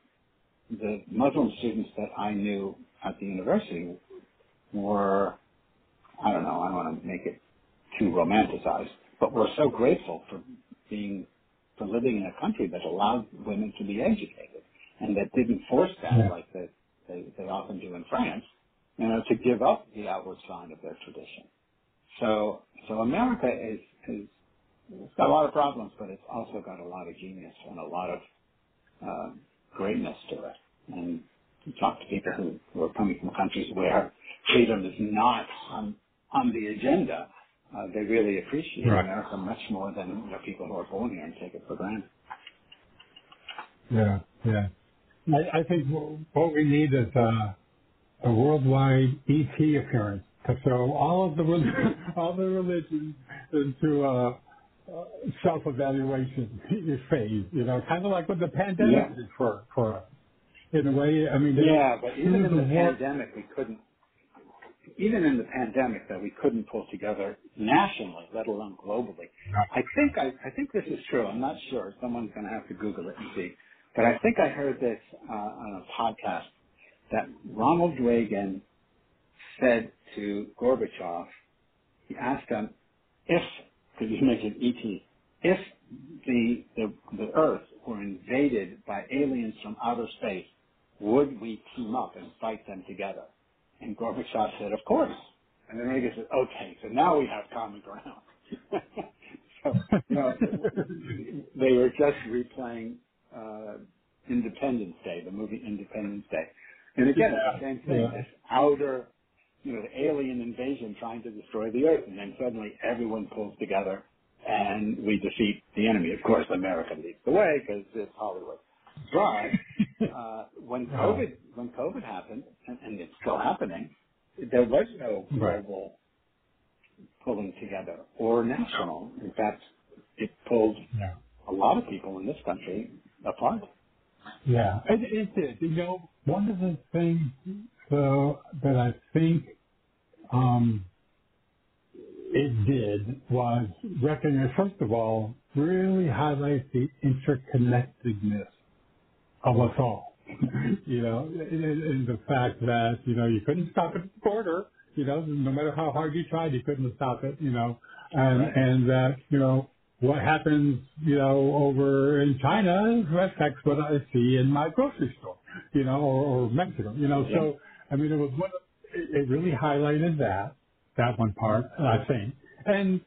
the Muslim students that I knew at the university were, I don't know, I don't want to make it too romanticized, but were so grateful for being, for living in a country that allowed women to be educated and that didn't force that yeah. like the, they, they often do in France, you know, to give up the outward sign of their tradition. So, so America is, is, it's got a lot of problems, but it's also got a lot of genius and a lot of, uh, greatness to it. And you talk to people who, who are coming from countries where freedom is not on, on the agenda. Uh, they really appreciate right. America much more than you know, people who are born here and take it for granted. Yeah, yeah. I, I think what we need is a, a worldwide E T appearance to throw all of the religions, all the religions into a self-evaluation phase. You know, kind of like what the pandemic yeah. did for for us. In a way, I mean, yeah. But even in the pandemic, we couldn't. Even in the pandemic, that we couldn't pull together nationally, let alone globally. I think I, I think this is true. I'm not sure. Someone's going to have to Google it and see. But I think I heard this uh, on a podcast that Ronald Reagan said to Gorbachev. He asked him if, because he mentioned E T, if the, the the Earth were invaded by aliens from outer space, would we team up and fight them together? And Gorbachev said, "Of course." And then Reagan said, "Okay, so now we have common ground." So you know, they were just replaying uh, Independence Day, the movie Independence Day, and again yeah. the same thing: yeah. this outer, you know, the alien invasion trying to destroy the Earth, and then suddenly everyone pulls together and we defeat the enemy. Of course, America leads the way because it's Hollywood. But uh, when COVID when COVID happened, and, and it's still happening, there was no global right. pulling together or national. In fact, it pulled yeah. a lot of people in this country apart. Yeah, it, it did. You know, one of the things so, that I think um, it did was recognize, first of all, really highlights the interconnectedness of us all, you know, and the fact that, you know, you couldn't stop at the border, you know, no matter how hard you tried, you couldn't stop it, you know, and, and that, you know, what happens, you know, over in China affects what I see in my grocery store, you know, or, or Mexico, you know, yeah. so, I mean, it was one of, it really highlighted that, that one part, I think, and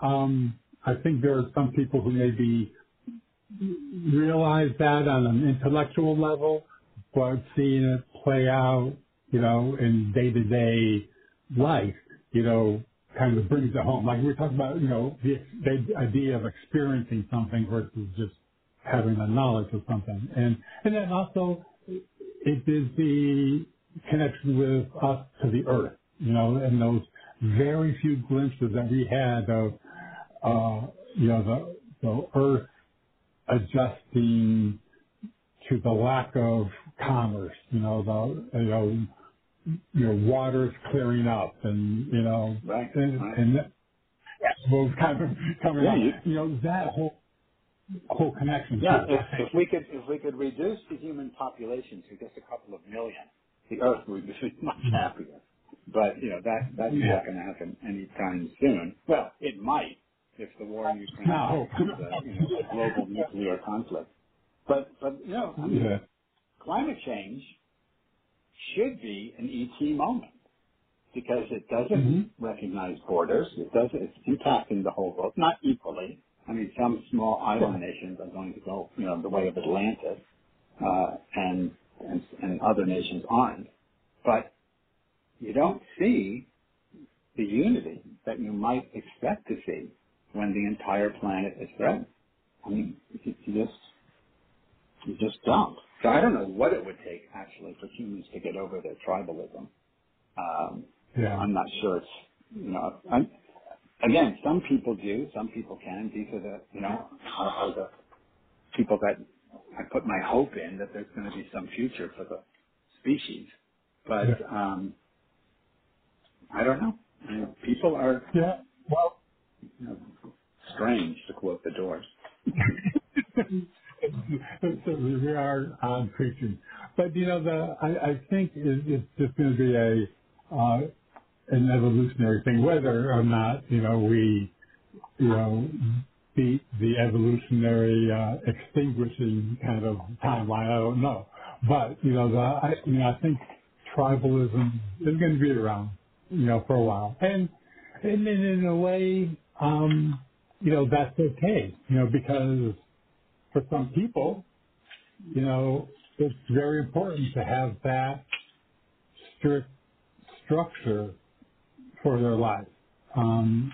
um, I think there are some people who may be realize that on an intellectual level, but seeing it play out, you know, in day-to-day life, you know, kind of brings it home. Like we were talking about, you know, the, the idea of experiencing something versus just having a knowledge of something. And and then also it is the connection with us to the earth, you know, and those very few glimpses that we had of, uh, you know, the, the earth adjusting to the lack of commerce, you know, the, you know, your water's clearing up, and you know, right. and, and that, well, kind of coming yeah, you, you know, that whole whole connection. Yeah, if, if we could, if we could reduce the human population to just a couple of million, the Earth would be much happier. But you know, that that's yeah. not going to happen anytime soon. Well, it might. If the war in Ukraine no. is a, you know, a global nuclear conflict. But, but you know, I mean, yeah. climate change should be an E T moment because it doesn't mm-hmm. recognize borders. It does, it's impacting the whole world, not equally. I mean, some small island nations are going to go, you know, the way of Atlantis, uh, and, and, and other nations aren't. But you don't see the unity that you might expect to see when the entire planet is threatened. I mean, you just, you just don't. So I don't know what it would take, actually, for humans to get over their tribalism. Um, yeah. I'm not sure it's, you know, I'm, again, some people do, some people can. These are the, you know, are, are the people that I put my hope in that there's going to be some future for the species. But yeah. um, I don't know. I mean, people are yeah. well, you know, strange, to quote The Doors. So we are on preaching. But, you know, the I, I think it, it's just going to be a uh, an evolutionary thing, whether or not, you know, we, you know, beat the evolutionary uh, extinguishing kind of timeline. I don't know. But, you know, the, I, you know, I think tribalism is going to be around, you know, for a while. And, and in a way, um, you know, that's okay, you know, because for some people, you know, it's very important to have that strict structure for their life. Um,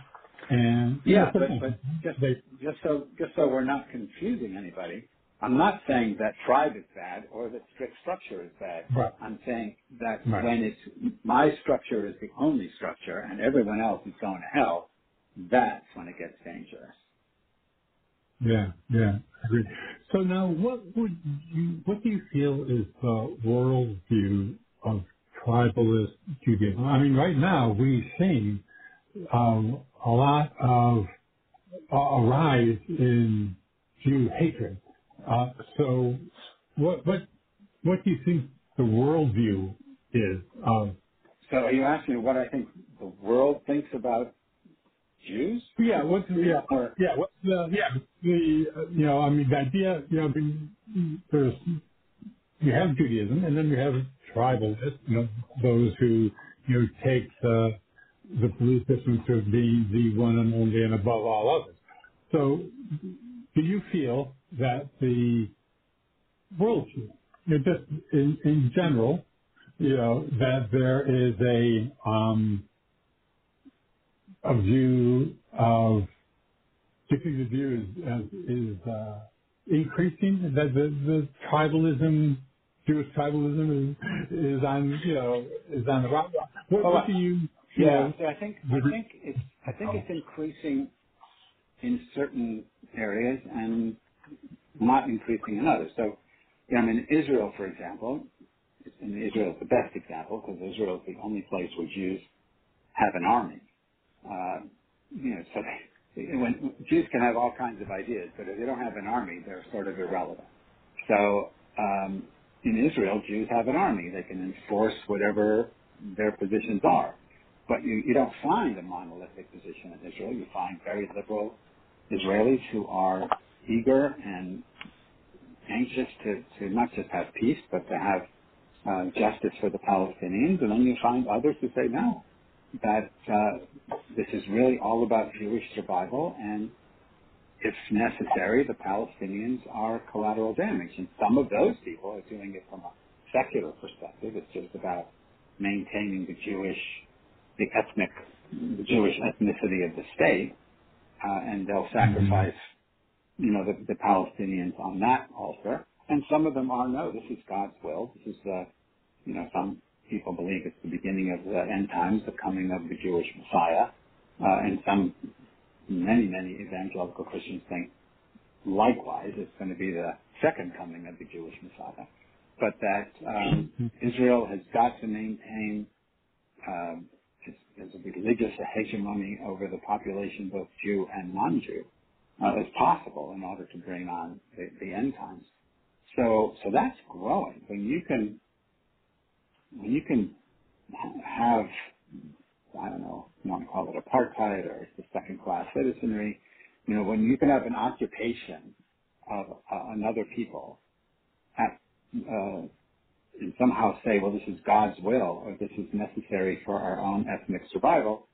and yeah, but, but just, they, just so just so we're not confusing anybody, I'm not saying that tribe is bad or that strict structure is bad. Right. I'm saying that right. when it's my structure is the only structure and everyone else is going to hell, that's when it gets dangerous. Yeah, yeah, agreed. So now, what would you, what do you feel is the worldview of tribalist Judaism? I mean, right now we've seen um, a lot of uh, a rise in Jew hatred. Uh, so, what what what do you think the worldview is? Um, so, are you asking what I think the world thinks about Jews? Yeah, what's yeah, or, yeah, what's the yeah the uh, you know I mean the idea you know I mean, there's you have Judaism and then you have tribalists, you know, those who you know take the the belief system to be the one and only and above all others. So, do you feel that the worldview, you know, just in in general, you know, that there is a um, a view of, do you think the view is, as, is uh, increasing, that the, the tribalism, Jewish tribalism is, is on, you know, is on the rock? What, what do you, you yeah, know, so I think, I think it's, I think it's increasing in certain areas and not increasing in others. So, you know, I mean, Israel, for example, and Israel is the best example because Israel is the only place where Jews have an army. Uh, you know, so they, when Jews can have all kinds of ideas, but if they don't have an army, they're sort of irrelevant. So um, in Israel, Jews have an army; they can enforce whatever their positions are. But you, you don't find a monolithic position in Israel. You find very liberal Israelis who are eager and anxious to, to not just have peace, but to have uh, justice for the Palestinians. And then you find others who say no, that uh, this is really all about Jewish survival, and if necessary, the Palestinians are collateral damage. And some of those people are doing it from a secular perspective. It's just about maintaining the Jewish, the ethnic, the Jewish ethnicity of the state, uh, and they'll sacrifice, you know, the, the Palestinians on that altar. And some of them are, no, this is God's will. This is, uh, you know, some people believe it's the beginning of the end times, the coming of the Jewish Messiah, uh, and some, many, many evangelical Christians think likewise it's going to be the second coming of the Jewish Messiah, but that um, Israel has got to maintain um, its, its religious hegemony over the population, both Jew and non-Jew, uh, as possible in order to bring on the, the end times. So, so that's growing. When you can When you can have, I don't know, you want to call it apartheid or the second-class citizenry, you know, when you can have an occupation of uh, another people at, uh, and somehow say, well, this is God's will or this is necessary for our own ethnic survival,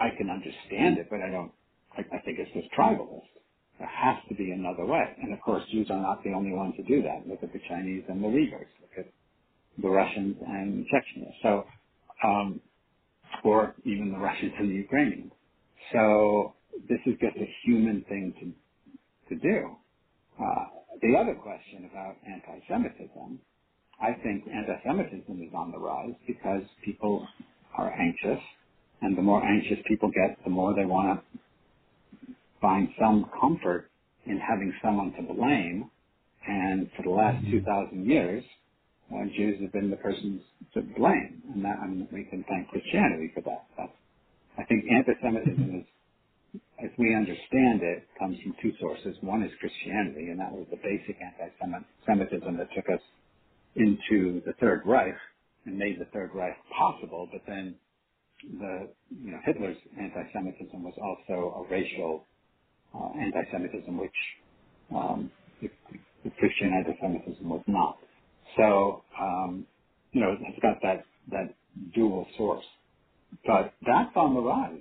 I can understand it, but I don't, I, I think it's just tribalist. There has to be another way. And, of course, Jews are not the only ones who do that. Look at the Chinese and the Uyghurs. Look at the Russians and Chechnya, so, um, or even the Russians and the Ukrainians. So this is just a human thing to to do. Uh, the other question about anti-Semitism, I think anti-Semitism is on the rise because people are anxious, and the more anxious people get, the more they want to find some comfort in having someone to blame, and for the last mm-hmm. two thousand years, well, Jews have been the persons to blame, and that, I mean, we can thank Christianity for that. That's, I think anti-Semitism is, as we understand it, comes from two sources. One is Christianity, and that was the basic anti-Semitism that took us into the Third Reich and made the Third Reich possible. But then, the you know Hitler's anti-Semitism was also a racial uh, anti-Semitism, which um, the, the Christian anti-Semitism was not. So um, you know it's got that that dual source, but that's on the rise.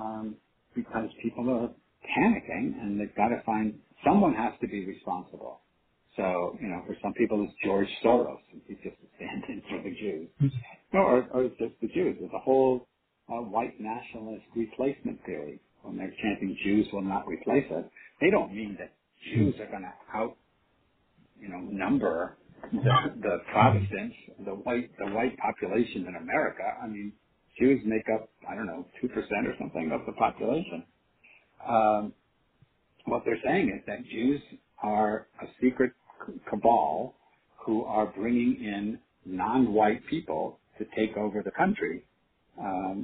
Um, Because people are panicking, and they've got to find someone has to be responsible. So, you know, for some people it's George Soros, he's just a stand-in for the Jews, no, or, or it's just the Jews. There's a whole uh, white nationalist replacement theory when they're chanting Jews will not replace us. They don't mean that Jews are going to out, you know, number the, the Protestants, the white the white population in America. I mean, Jews make up, I don't know, two percent or something of the population. Um, what they're saying is that Jews are a secret cabal who are bringing in non-white people to take over the country, um,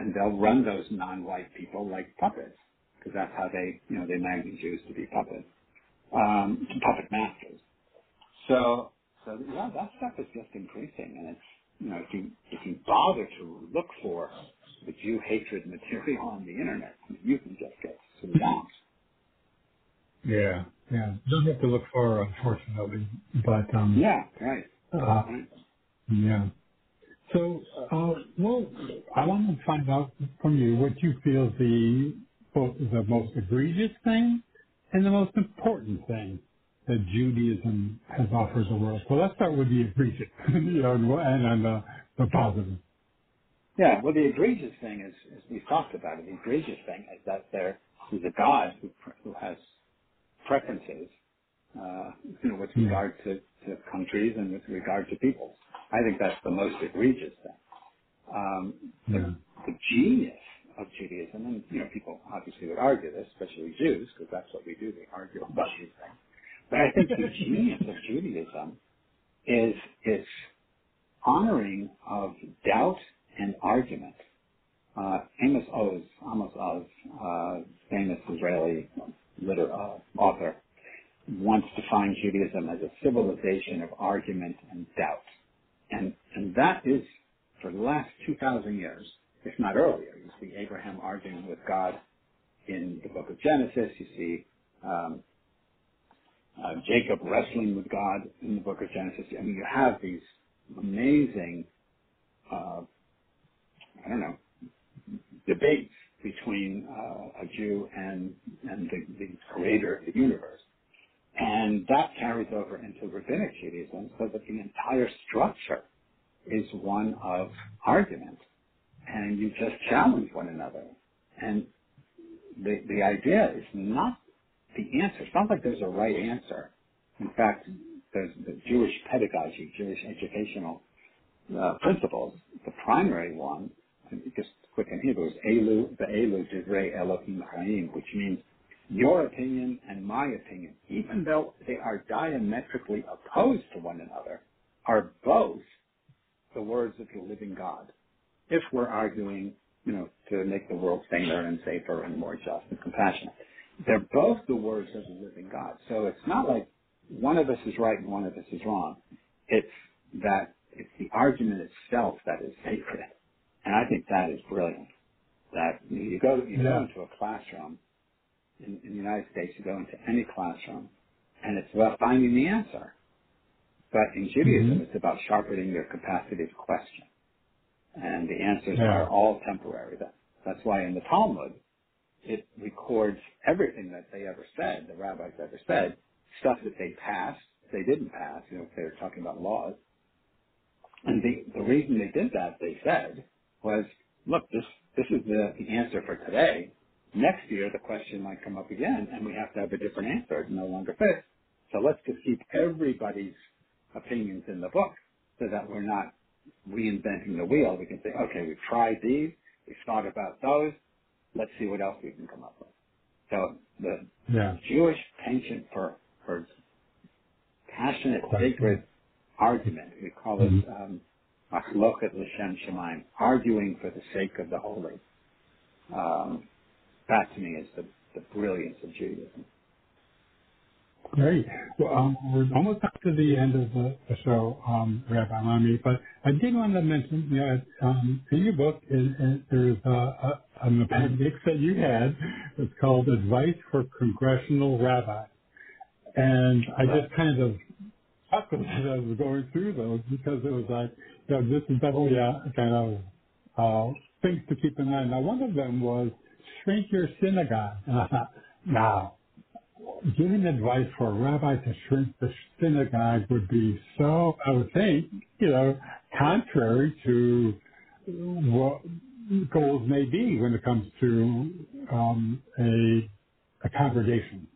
and they'll run those non-white people like puppets, because that's how they, you know, they manage Jews to be puppets, um, puppet masters. So, so yeah, that stuff is just increasing, and it's, you know, if you, if you bother to look for the Jew hatred material on the internet, you can just get swamped. Yeah, yeah. Don't have to look far, unfortunately. But um, yeah, right. Uh, right. Yeah. So, uh, well, I want to find out from you what you feel the both the most egregious thing and the most important thing that Judaism has offers the world. So let's start with the egregious, you know, and, and uh, the positive. Yeah, well, the egregious thing is, is we've talked about it, the egregious thing is that there is a God who, who has preferences, uh, you know, with regard to, to countries and with regard to peoples. I think that's the most egregious thing. Um, the, yeah. the genius of Judaism, and, you know, people obviously would argue this, especially Jews, because that's what we do, we argue about these things. But I think the genius of Judaism is its honoring of doubt and argument. Uh, Amos Oz, Amos Oz, uh, famous Israeli liter- uh, author, wants to define Judaism as a civilization of argument and doubt. And, and that is, for the last two thousand years, if not earlier, you see Abraham arguing with God in the book of Genesis, you see um, Uh, Jacob wrestling with God in the book of Genesis. I mean, you have these amazing, uh, I don't know, debates between uh, a Jew and, and the, the creator of the universe. And that carries over into Rabbinic Judaism so that the entire structure is one of argument. And you just challenge one another. And the, the idea is not the answer. It's not like there's a right answer. In fact, there's the Jewish pedagogy, Jewish educational uh, principles. The primary one, just quick in Hebrew, is Elu, the Elu Divrei Elohim Chaim, which means your opinion and my opinion, even though they are diametrically opposed to one another, are both the words of the living God. If we're arguing, you know, to make the world saner and safer and more just and compassionate, they're both the words of the living God. So it's not like one of us is right and one of us is wrong. It's that it's the argument itself that is sacred. And I think that is brilliant. That you go you go into a classroom, in, in the United States, you go into any classroom, and it's about finding the answer. But in Judaism, mm-hmm. it's about sharpening your capacity to question. And the answers yeah. are all temporary. That, that's why in the Talmud, it records everything that they ever said, the rabbis ever said, stuff that they passed, they didn't pass, you know, if they were talking about laws. And the, the reason they did that, they said, was, look, this this is the, the answer for today. Next year, the question might come up again, and we have to have a different answer. It's no longer fixed. So let's just keep everybody's opinions in the book so that we're not reinventing the wheel. We can say, okay, we've tried these, we've thought about those, let's see what else we can come up with. So the yeah. Jewish penchant for, for passionate, sacred argument, we call it um, machloket L'shem Shemayim, arguing for the sake of the holy. Um, that to me is the, the brilliance of Judaism. Great. Well, um, we're almost up to the end of the, the show, um, Rabbi Rami, but I did want to mention, you know, um, in your book, in, in, there is a, a, an appendix that you had. It's called Advice for Congressional Rabbis. And I just kind of chuckled as I was going through those because it was like, you know, this is definitely a kind of uh, things to keep in mind. Now, one of them was shrink your synagogue. And I thought, now, giving advice for a rabbi to shrink the synagogue would be so, I would think, you know, contrary to what goals may be when it comes to um, a, a congregation.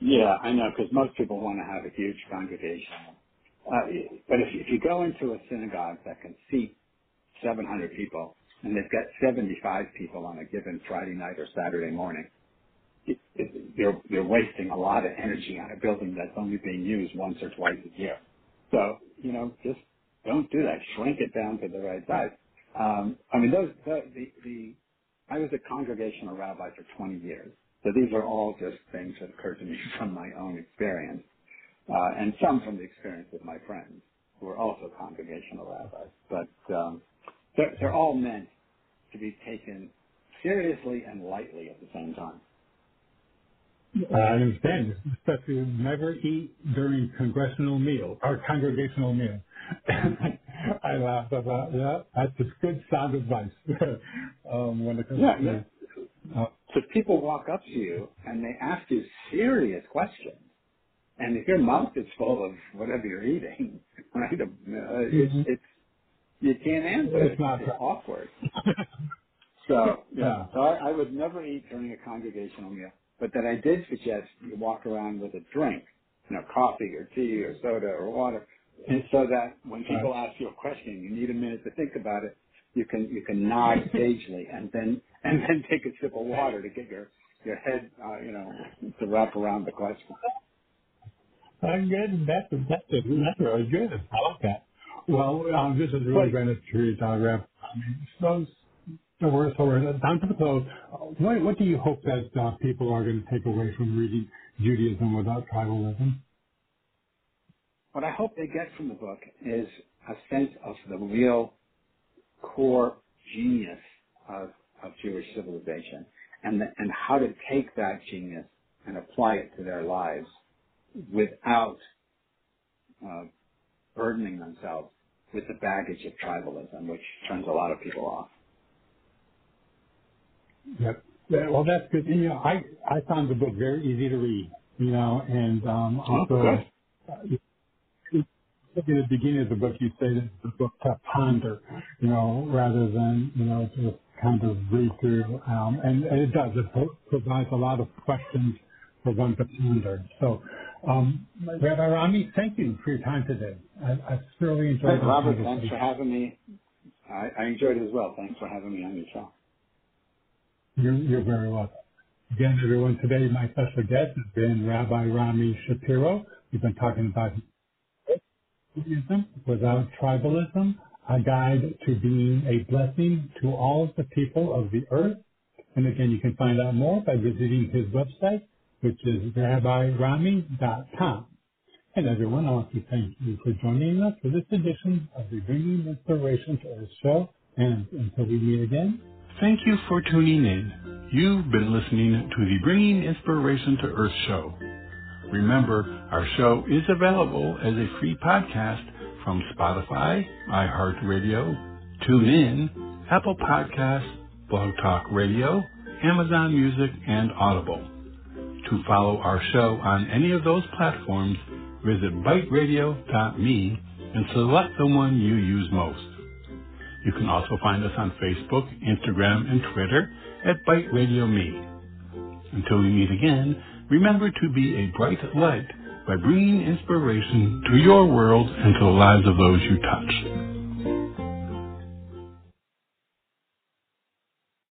Yeah, I know, because most people want to have a huge congregation. Uh, but if, if you go into a synagogue that can seat seven hundred people, and they've got seventy-five people on a given Friday night or Saturday morning, It, it, you're, you're wasting a lot of energy on a building that's only being used once or twice a year. So, you know, just don't do that. Shrink it down to the right size. Um, I mean, those the, the, the I was a congregational rabbi for twenty years, so these are all just things that occurred to me from my own experience, uh, and some from the experience of my friends who are also congregational rabbis. But um, they're, they're all meant to be taken seriously and lightly at the same time. I understand, especially never eat during congressional meal or congregational meal. I laughed about that. That's just good sound advice. um, when it comes yeah, to yeah. Uh, so if people walk up to you and they ask you serious questions, and if your mouth is full of whatever you're eating, right? Uh, mm-hmm. it's, it's you can't answer. It's, it's not it's awkward. so yeah, yeah. So I, I would never eat during a congregational meal. But that I did suggest you walk around with a drink, you know, coffee or tea or soda or water, and so that when people ask you a question, you need a minute to think about it. You can you can nod sagely and then and then take a sip of water to get your your head, uh, you know, to wrap around the question. I'm good. That's that's that's really good. I like that. Well, um, this is really great treat, uh, Rep. I mean, so. So we're, so we're down to the close. What, what do you hope that uh, people are going to take away from reading Judaism Without Tribalism? What I hope they get from the book is a sense of the real core genius of, of Jewish civilization and, the, and how to take that genius and apply it to their lives without uh, burdening themselves with the baggage of tribalism, which turns a lot of people off. Yep. Well, that's good. You know, I, I found the book very easy to read, you know, and um, also okay. uh, at the beginning of the book, you say that it's a book to ponder, you know, rather than, you know, just kind of read through. Um, and, and it does. It provides a lot of questions for one to ponder. So, um, Rabbi Rami, thank you for your time today. I, I thoroughly enjoyed it. Hey, Robert, thanks for having me. I, I enjoyed it as well. Thanks for having me on your show. You're, you're very welcome. Again, everyone, today my special guest has been Rabbi Rami Shapiro. We've been talking about Judaism Without Tribalism, a guide to being a blessing to all of the people of the earth. And again, you can find out more by visiting his website, which is rabbi rami dot com. And everyone, I want to thank you for joining us for this edition of the Bringing Inspiration to Earth show. And until we meet again, thank you for tuning in. You've been listening to the Bringing Inspiration to Earth show. Remember, our show is available as a free podcast from Spotify, iHeartRadio, TuneIn, Apple Podcasts, Blog Talk Radio, Amazon Music, and Audible. To follow our show on any of those platforms, visit bite radio dot me and select the one you use most. You can also find us on Facebook, Instagram, and Twitter at Bite Radio Me. Until we meet again, remember to be a bright light by bringing inspiration to your world and to the lives of those you touch.